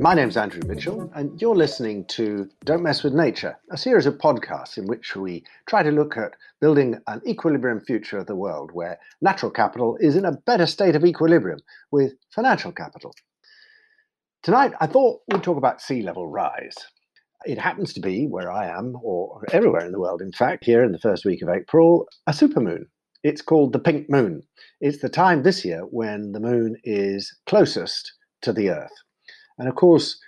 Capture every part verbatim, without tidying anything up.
My name's Andrew Mitchell, and you're listening to Don't Mess with Nature, a series of podcasts in which we try to look at building an equilibrium future of the world where natural capital is in a better state of equilibrium with financial capital. Tonight, I thought we'd talk about sea level rise. It happens to be where I am, or everywhere in the world, in fact, here in the first week of April, a supermoon. It's called the pink moon. It's the time this year when the moon is closest to the Earth. And of course,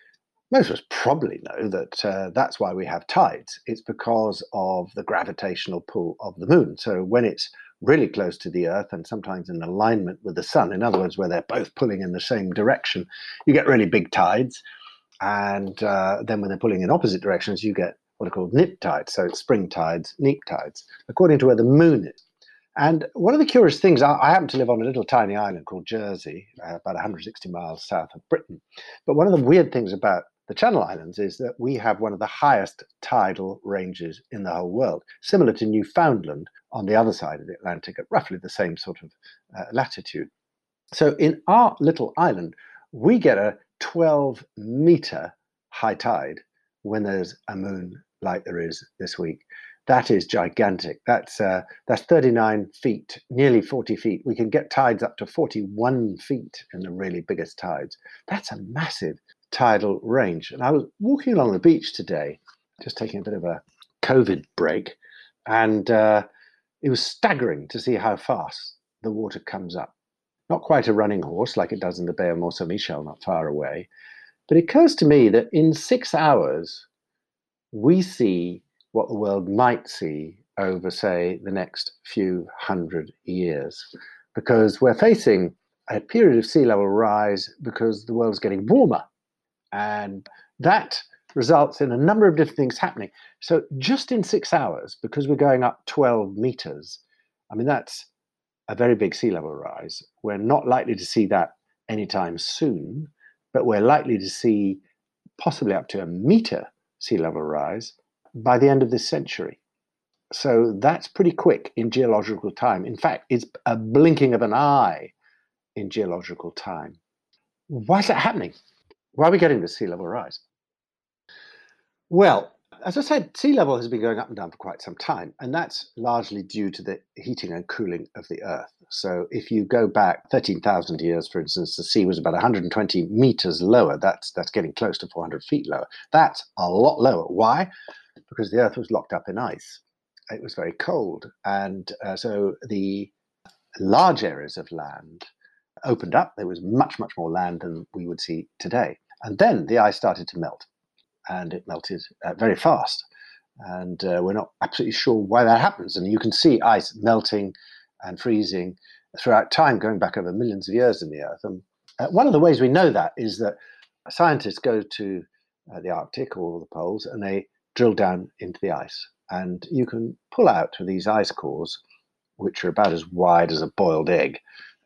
most of us probably know that uh, that's why we have tides. It's because of the gravitational pull of the moon. So when it's really close to the Earth and sometimes in alignment with the sun, in other words, where they're both pulling in the same direction, you get really big tides. And uh, then when they're pulling in opposite directions, you get what are called nip tides. So spring tides, neap tides, according to where the moon is. And one of the curious things, I, I happen to live on a little tiny island called Jersey, uh, about one hundred sixty miles south of Britain. But one of the weird things about the Channel Islands is that we have one of the highest tidal ranges in the whole world, similar to Newfoundland on the other side of the Atlantic at roughly the same sort of uh, latitude. So in our little island, we get a twelve meter high tide when there's a moon like there is this week. That is gigantic. That's uh, that's thirty-nine feet, nearly forty feet. We can get tides up to forty-one feet in the really biggest tides. That's a massive tidal range. And I was walking along the beach today, just taking a bit of a COVID break, and uh, it was staggering to see how fast the water comes up. Not quite a running horse like it does in the Bay of Mont Saint Michel, not far away. But it occurs to me that in six hours, we see what the world might see over, say, the next few hundred years, because we're facing a period of sea level rise because the world's getting warmer. And that results in a number of different things happening. So just in six hours, because we're going up twelve meters, I mean, that's a very big sea level rise. We're not likely to see that anytime soon, but we're likely to see possibly up to a meter sea level rise by the end of this century. So that's pretty quick in geological time. In fact, it's a blinking of an eye in geological time. Why is that happening? Why are we getting this sea level rise? Well, as I said, sea level has been going up and down for quite some time, and that's largely due to the heating and cooling of the Earth. So if you go back thirteen thousand years, for instance, the sea was about one hundred twenty meters lower. That's, that's getting close to four hundred feet lower. That's a lot lower. Why? Because the Earth was locked up in ice. It was very cold. And uh, so the large areas of land opened up. There was much, much more land than we would see today. And then the ice started to melt, and it melted uh, very fast. And uh, we're not absolutely sure why that happens. And you can see ice melting and freezing throughout time, going back over millions of years in the Earth. And uh, one of the ways we know that is that scientists go to uh, the Arctic or the poles, and they drill down into the ice, and you can pull out these ice cores, which are about as wide as a boiled egg,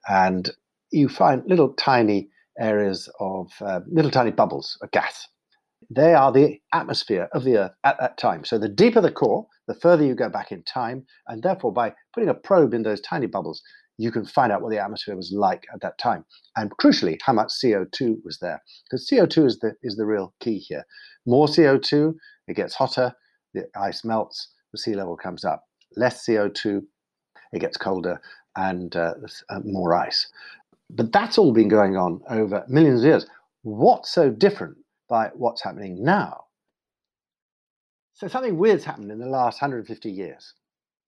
and you find little tiny areas of uh, little tiny bubbles of gas. They are the atmosphere of the Earth at that time. So the deeper the core, the further you go back in time, and therefore by putting a probe in those tiny bubbles, you can find out what the atmosphere was like at that time, and crucially, how much C O two was there, because C O two is the is the real key here. More C O two, it gets hotter, the ice melts, the sea level comes up. Less C O two, it gets colder, and uh, more ice. But that's all been going on over millions of years. What's so different by what's happening now? So something weird's happened in the last one hundred fifty years,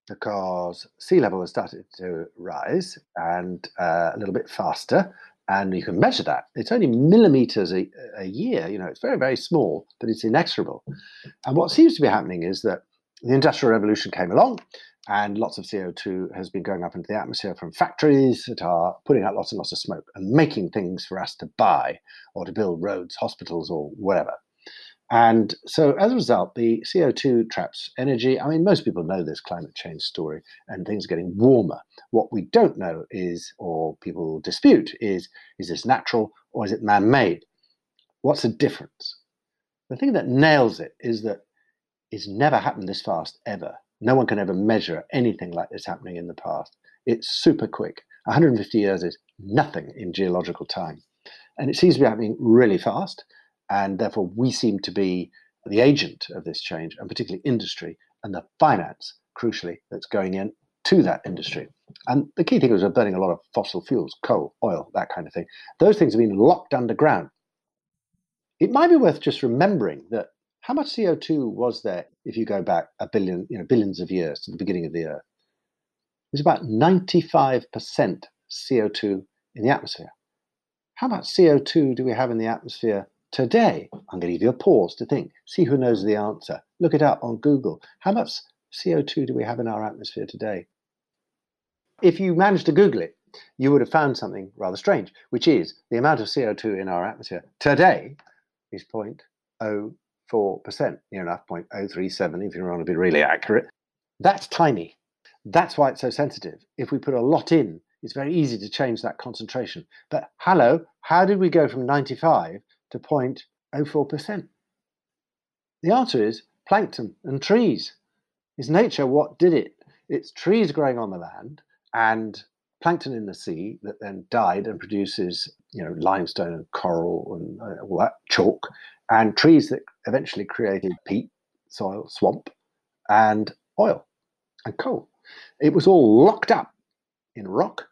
because sea level has started to rise, and uh, a little bit faster, and you can measure that. It's only millimeters a, a year, you know, it's very, very small, but it's inexorable. And what seems to be happening is that the Industrial Revolution came along, and lots of C O two has been going up into the atmosphere from factories that are putting out lots and lots of smoke and making things for us to buy or to build roads, hospitals, or whatever. And so as a result, the C O two traps energy. I mean, most people know this climate change story, and things are getting warmer. What we don't know is, or people dispute, is, is this natural or is it man-made? What's the difference? The thing that nails it is that it's never happened this fast ever. No one can ever measure anything like this happening in the past. It's super quick. one hundred fifty years is nothing in geological time. And it seems to be happening really fast, and therefore we seem to be the agent of this change, and particularly industry and the finance, crucially, that's going in to that industry. And the key thing was we're burning a lot of fossil fuels, coal, oil, that kind of thing. Those things have been locked underground. It might be worth just remembering that how much C O two was there if you go back a billion, you know, billions of years to the beginning of the Earth. There's about ninety-five percent C O two in the atmosphere. How much C O two do we have in the atmosphere today? I'm going to give you a pause to think. See who knows the answer. Look it up on Google. How much C O two do we have in our atmosphere today? If you managed to Google it, you would have found something rather strange, which is the amount of C O two in our atmosphere today is zero point zero four percent, near enough zero point zero three seven if you want to be really accurate. That's tiny. That's why it's so sensitive. If we put a lot in, it's very easy to change that concentration. But hello, how did we go from ninety-five to zero point zero four percent? The answer is plankton and trees. Is nature what did it? It's trees growing on the land and plankton in the sea that then died and produces, you know, limestone and coral and uh, all that chalk, and trees that eventually created peat, soil, swamp, and oil and coal. It was all locked up in rock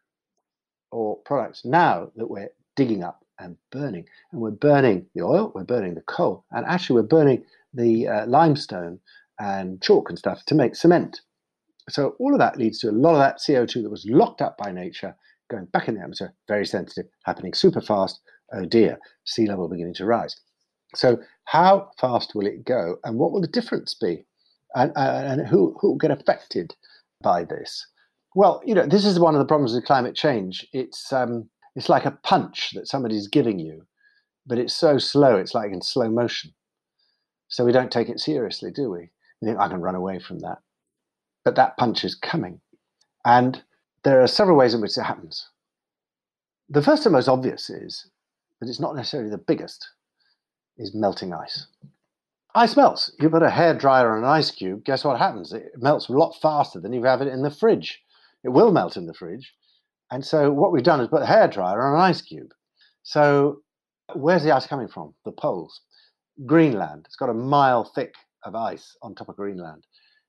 or products now that we're digging up and burning. And we're burning the oil, we're burning the coal, and actually we're burning the uh, limestone and chalk and stuff to make cement. So all of that leads to a lot of that C O two that was locked up by nature going back in the atmosphere, very sensitive, happening super fast. Oh dear, sea level beginning to rise. So how fast will it go, and what will the difference be? And, uh, and who, who will get affected by this? Well, you know, this is one of the problems with climate change. It's, um, it's like a punch that somebody's giving you, but it's so slow, it's like in slow motion. So we don't take it seriously, do we? We think, I can run away from that. But that punch is coming. And there are several ways in which it happens. The first and most obvious is, but it's not necessarily the biggest, is melting ice. Ice melts. You put a hairdryer on an ice cube, guess what happens? It melts a lot faster than you have it in the fridge. It will melt in the fridge. And so what we've done is put a hairdryer on an ice cube. So where's the ice coming from? The poles. Greenland. It's got a mile thick of ice on top of Greenland.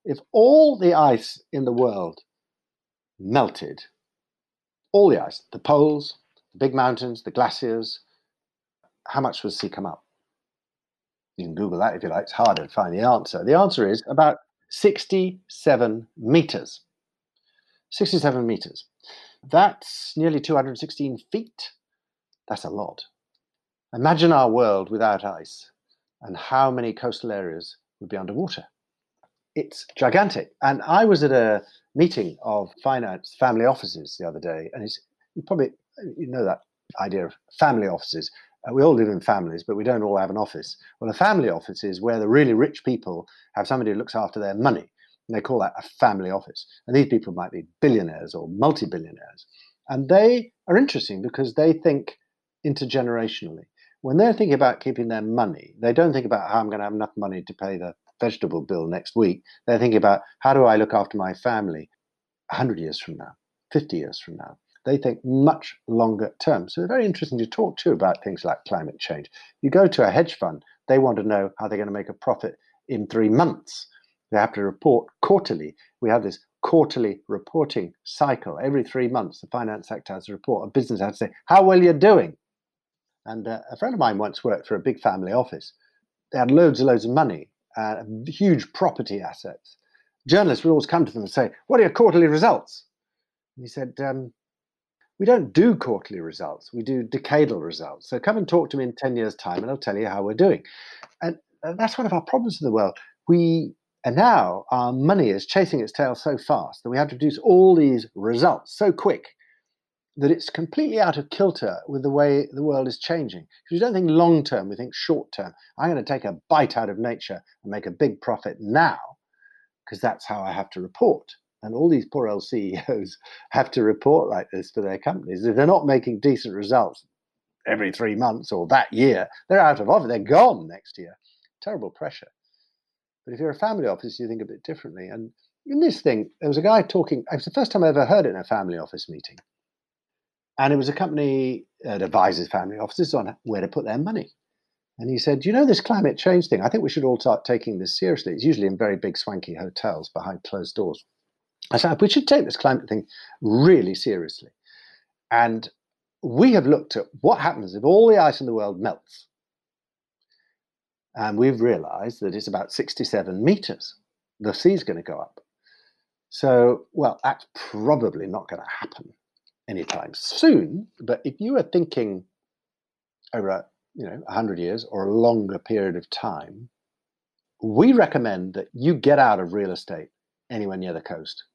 If all the ice in the world melted, all the ice, the poles, the big mountains, the glaciers, how much would sea come up? You can Google that if you like. It's harder to find the answer. The answer is about sixty-seven meters. sixty-seven meters. That's nearly two hundred sixteen feet. That's a lot. Imagine our world without ice and how many coastal areas would be underwater. It's gigantic. And I was at a meeting of finance family offices the other day, and it's you probably you know that idea of family offices. We all live in families, but we don't all have an office. Well, a family office is where the really rich people have somebody who looks after their money, and they call that a family office. And these people might be billionaires or multi-billionaires. And they are interesting because they think intergenerationally. When they're thinking about keeping their money, they don't think about how I'm going to have enough money to pay the vegetable bill next week. They're thinking about how do I look after my family one hundred years from now, fifty years from now. They think much longer term. So they're very interesting to talk to about things like climate change. You go to a hedge fund, they want to know how they're going to make a profit in three months. They have to report quarterly. We have this quarterly reporting cycle. Every three months, the finance sector has to report. A business has to say, how well you're doing. And uh, a friend of mine once worked for a big family office. They had loads and loads of money, uh, huge property assets. Journalists would always come to them and say, what are your quarterly results? And he said, um, we don't do quarterly results, we do decadal results. So come and talk to me in ten years' time and I'll tell you how we're doing. And, and that's one of our problems in the world. We, and now our money is chasing its tail so fast that we have to produce all these results so quick that it's completely out of kilter with the way the world is changing. Because we don't think long-term, we think short-term. I'm going to take a bite out of nature and make a big profit now because that's how I have to report. And all these poor old C E Os have to report like this for their companies. If they're not making decent results every three months or that year, they're out of office. They're gone next year. Terrible pressure. But if you're a family office, you think a bit differently. And in this thing, there was a guy talking. It was the first time I ever heard it in a family office meeting. And it was a company that advises family offices on where to put their money. And he said, you know, this climate change thing, I think we should all start taking this seriously. It's usually in very big, swanky hotels behind closed doors. I said, we should take this climate thing really seriously. And we have looked at what happens if all the ice in the world melts. And we've realized that it's about sixty-seven meters. The sea's going to go up. So, well, that's probably not going to happen anytime soon. But if you are thinking over a, you know, one hundred years or a longer period of time, we recommend that you get out of real estate anywhere near the coast.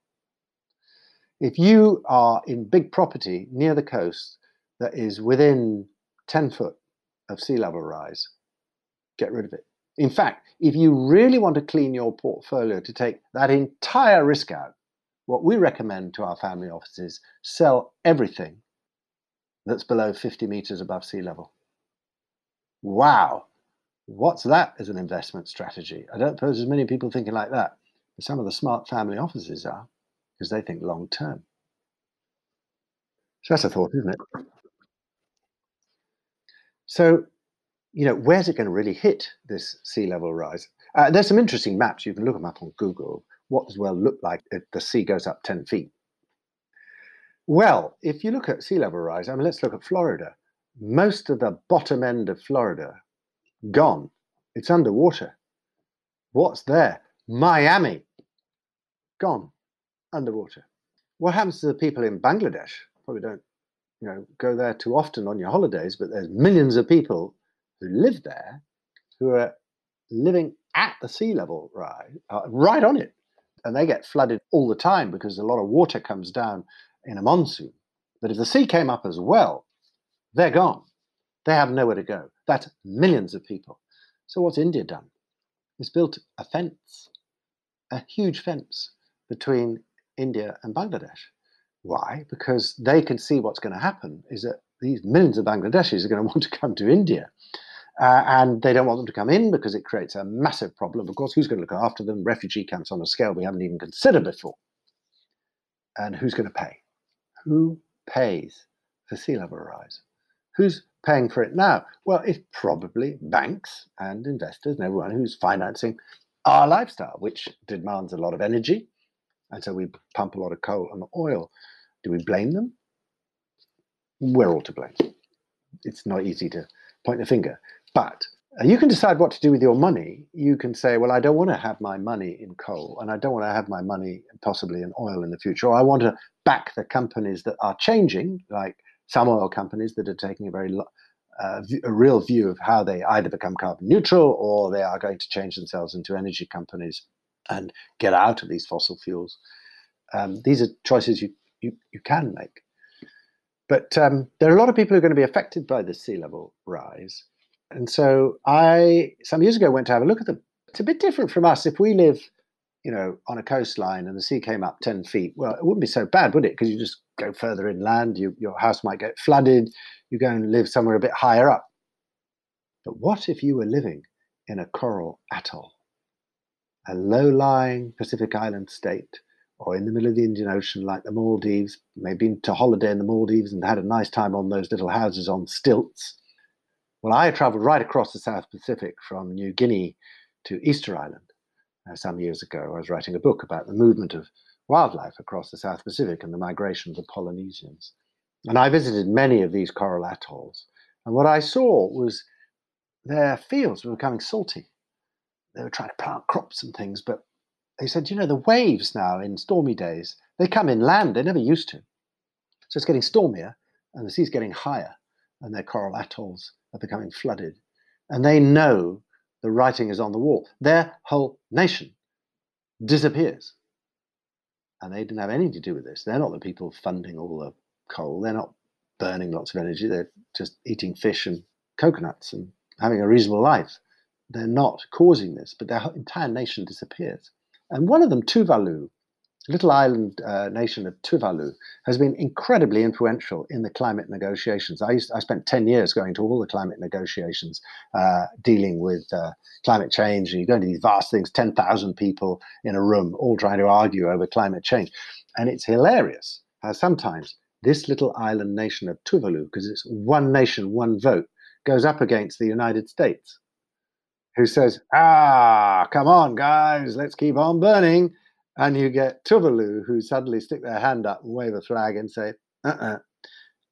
If you are in big property near the coast that is within ten foot of sea level rise, get rid of it. In fact, if you really want to clean your portfolio to take that entire risk out, what we recommend to our family offices is sell everything that's below fifty meters above sea level. Wow, what's that as an investment strategy? I don't suppose there's many people thinking like that. But some of the smart family offices are, because they think long term. So that's a thought, isn't it? So, you know, where's it going to really hit, this sea level rise? Uh, there's some interesting maps. You can look them up on Google. What does the world look like if the sea goes up ten feet? Well, if you look at sea level rise, I mean, let's look at Florida. Most of the bottom end of Florida, gone. It's underwater. What's there? Miami, gone, underwater. What happens to the people in Bangladesh? Probably don't, you know, go there too often on your holidays, but there's millions of people who live there who are living at the sea level rise, uh, right on it. And they get flooded all the time because a lot of water comes down in a monsoon. But if the sea came up as well, they're gone. They have nowhere to go. That's millions of people. So what's India done? It's built a fence, a huge fence between India and Bangladesh. Why? Because they can see what's going to happen is that these millions of Bangladeshis are going to want to come to India. Uh, and they don't want them to come in because it creates a massive problem. Of course, who's going to look after them? Refugee camps on a scale we haven't even considered before. And who's going to pay? Who pays for sea level rise? Who's paying for it now? Well, it's probably banks and investors and everyone who's financing our lifestyle, which demands a lot of energy. And so we pump a lot of coal and oil. Do we blame them? We're all to blame. It's not easy to point the finger. But you can decide what to do with your money. You can say, well, I don't want to have my money in coal, and I don't want to have my money possibly in oil in the future. Or I want to back the companies that are changing, like some oil companies that are taking a very uh, a real view of how they either become carbon neutral or they are going to change themselves into energy companies and get out of these fossil fuels. Um, these are choices you, you, you can make. But um, there are a lot of people who are going to be affected by this sea level rise. And so I, some years ago, went to have a look at them. It's a bit different from us. If we live, you know, on a coastline and the sea came up ten feet, well, it wouldn't be so bad, would it? Because you just go further inland, you, your house might get flooded, you go and live somewhere a bit higher up. But what if you were living in a coral atoll, a low-lying Pacific island state, or in the middle of the Indian Ocean like the Maldives, maybe been to holiday in the Maldives and had a nice time on those little houses on stilts? Well, I traveled right across the South Pacific from New Guinea to Easter Island. Uh, some years ago, I was writing a book about the movement of wildlife across the South Pacific and the migration of the Polynesians. And I visited many of these coral atolls. And what I saw was their fields were becoming salty. They were trying to plant crops and things, but they said, you know, the waves now in stormy days, they come inland, they never used to. So it's getting stormier and the sea's getting higher and their coral atolls are becoming flooded. And they know the writing is on the wall. Their whole nation disappears. And they didn't have anything to do with this. They're not the people funding all the coal. They're not burning lots of energy. They're just eating fish and coconuts and having a reasonable life. They're not causing this, but their entire nation disappears. And one of them, Tuvalu, little island uh, nation of Tuvalu, has been incredibly influential in the climate negotiations. I, used, I spent ten years going to all the climate negotiations, uh, dealing with uh, climate change. And you go into these vast things, ten thousand people in a room, all trying to argue over climate change. And it's hilarious how sometimes this little island nation of Tuvalu, because it's one nation, one vote, goes up against the United States, who says, ah, come on, guys, let's keep on burning. And you get Tuvalu, who suddenly stick their hand up and wave a flag and say, uh-uh,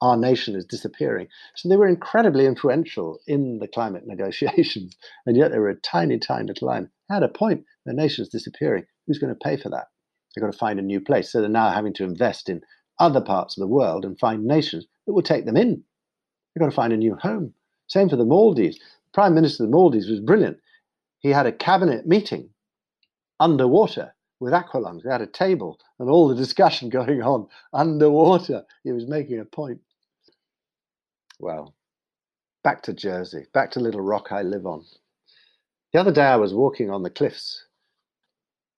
our nation is disappearing. So they were incredibly influential in the climate negotiations, and yet they were a tiny, tiny little island. At a point, the nation's disappearing. Who's going to pay for that? They've got to find a new place. So they're now having to invest in other parts of the world and find nations that will take them in. They've got to find a new home. Same for the Maldives. The Prime Minister of the Maldives was brilliant. He had a cabinet meeting underwater with aqualungs. They had a table and all the discussion going on underwater. He was making a point. Well, back to Jersey, back to little rock I live on. The other day I was walking on the cliffs,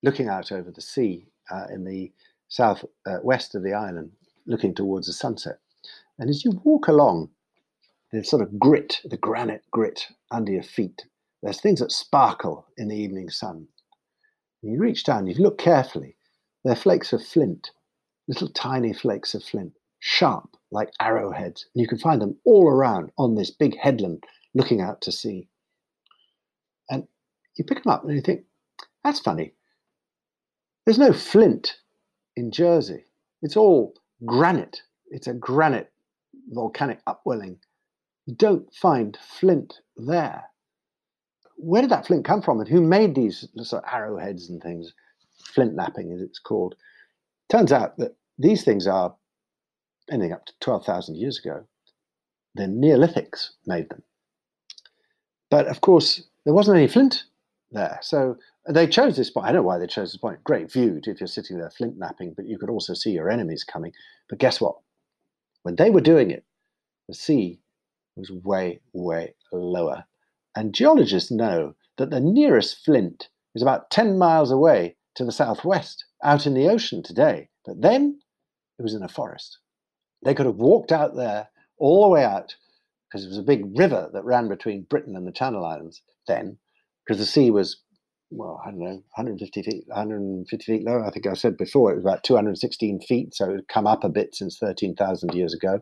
looking out over the sea uh, in the south uh, west of the island, looking towards the sunset. And as you walk along, the sort of grit, the granite grit under your feet, there's things that sparkle in the evening sun. And you reach down, you look carefully. They're flakes of flint, little tiny flakes of flint, sharp like arrowheads. And you can find them all around on this big headland looking out to sea. And you pick them up and you think, that's funny. There's no flint in Jersey. It's all granite. It's a granite volcanic upwelling. You don't find flint there. Where did that flint come from, and who made these sort of arrowheads and things? Flint lapping, as it's called. Turns out that these things are ending up to twelve thousand years ago. The Neolithics made them. But of course, there wasn't any flint there. So they chose this point. I don't know why they chose this point. Great view if you're sitting there flint lapping, but you could also see your enemies coming. But guess what? When they were doing it, the sea was way, way lower. And geologists know that the nearest flint is about ten miles away to the southwest, out in the ocean today. But then it was in a forest. They could have walked out there all the way out, because it was a big river that ran between Britain and the Channel Islands then, because the sea was, well, I don't know, one hundred fifty feet, one hundred fifty feet low. I think I said before it was about two hundred sixteen feet, so it had come up a bit since thirteen thousand years ago.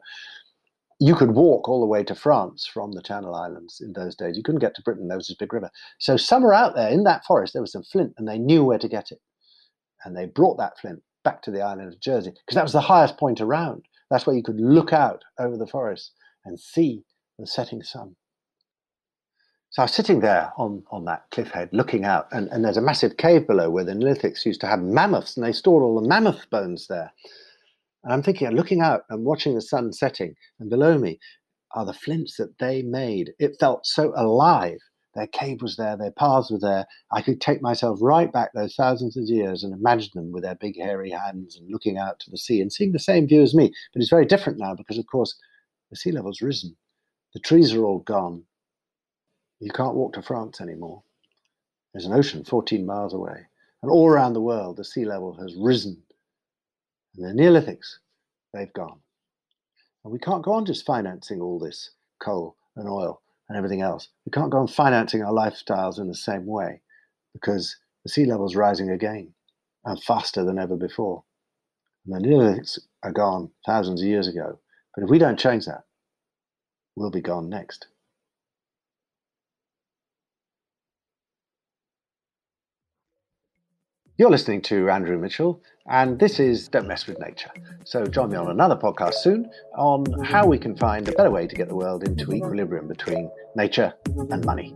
You could walk all the way to France from the Channel Islands in those days. You couldn't get to Britain. There was this big river. So somewhere out there in that forest, there was some flint, and they knew where to get it. And they brought that flint back to the island of Jersey, because that was the highest point around. That's where you could look out over the forest and see the setting sun. So I was sitting there on, on that cliff head looking out, and, and there's a massive cave below where the Neolithics used to have mammoths, and they stored all the mammoth bones there. And I'm thinking, I'm looking out and watching the sun setting, and below me are the flints that they made. It felt so alive. Their cave was there, their paths were there. I could take myself right back those thousands of years and imagine them with their big hairy hands and looking out to the sea and seeing the same view as me. But it's very different now because, of course, the sea level's risen. The trees are all gone. You can't walk to France anymore. There's an ocean fourteen miles away. And all around the world, the sea level has risen. And the Neolithics, they've gone. And we can't go on just financing all this coal and oil and everything else. We can't go on financing our lifestyles in the same way, because the sea level's rising again and faster than ever before. And the Neolithics are gone thousands of years ago. But if we don't change that, we'll be gone next. You're listening to Andrew Mitchell, and this is Don't Mess with Nature. So join me on another podcast soon on how we can find a better way to get the world into equilibrium between nature and money.